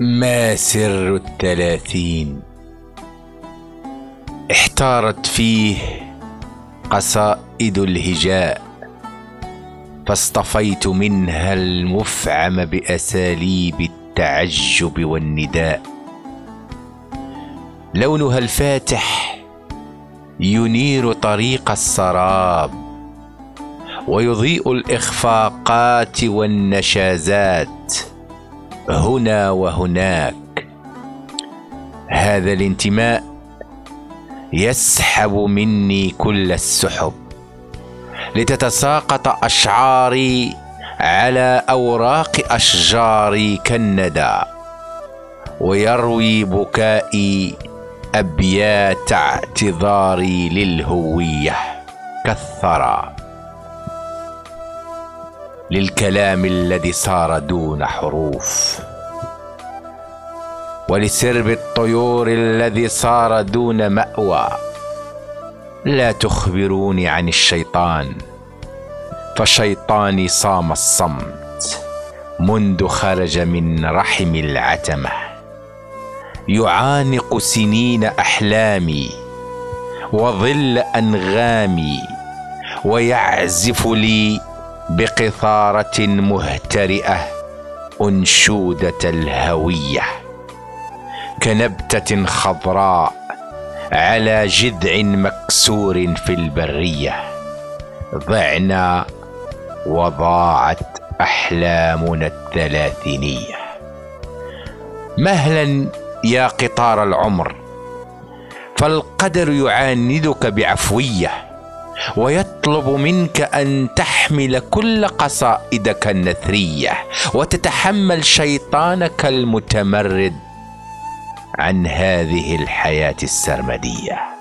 ما سر 30؟ احتارت فيه قصائد الهجاء، فاصطفيت منها المفعم بأساليب التعجب والنداء. لونها الفاتح ينير طريق السراب، ويضيء الإخفاقات والنشازات هنا وهناك. هذا الانتماء يسحب مني كل السحب، لتتساقط أشعاري على أوراق أشجاري كالندى، ويروي بكائي أبيات اعتذاري للهوية كالثرى، للكلام الذي صار دون حروف، ولسرب الطيور الذي صار دون مأوى. لا تخبروني عن الشيطان، فشيطاني صام الصمت منذ خرج من رحم العتمة، يعانق سنين أحلامي وظل أنغامي، ويعزف لي بقطارة مهترئة أنشودة الهوية، كنبتة خضراء على جذع مكسور في البرية. ضعنا وضاعت أحلامنا الثلاثينية. مهلا يا قطار العمر، فالقدر يعاندك بعفوية، ويطلب منك أن تحمل كل قصائدك النثرية، وتتحمل شيطانك المتمرد عن هذه الحياة السرمدية.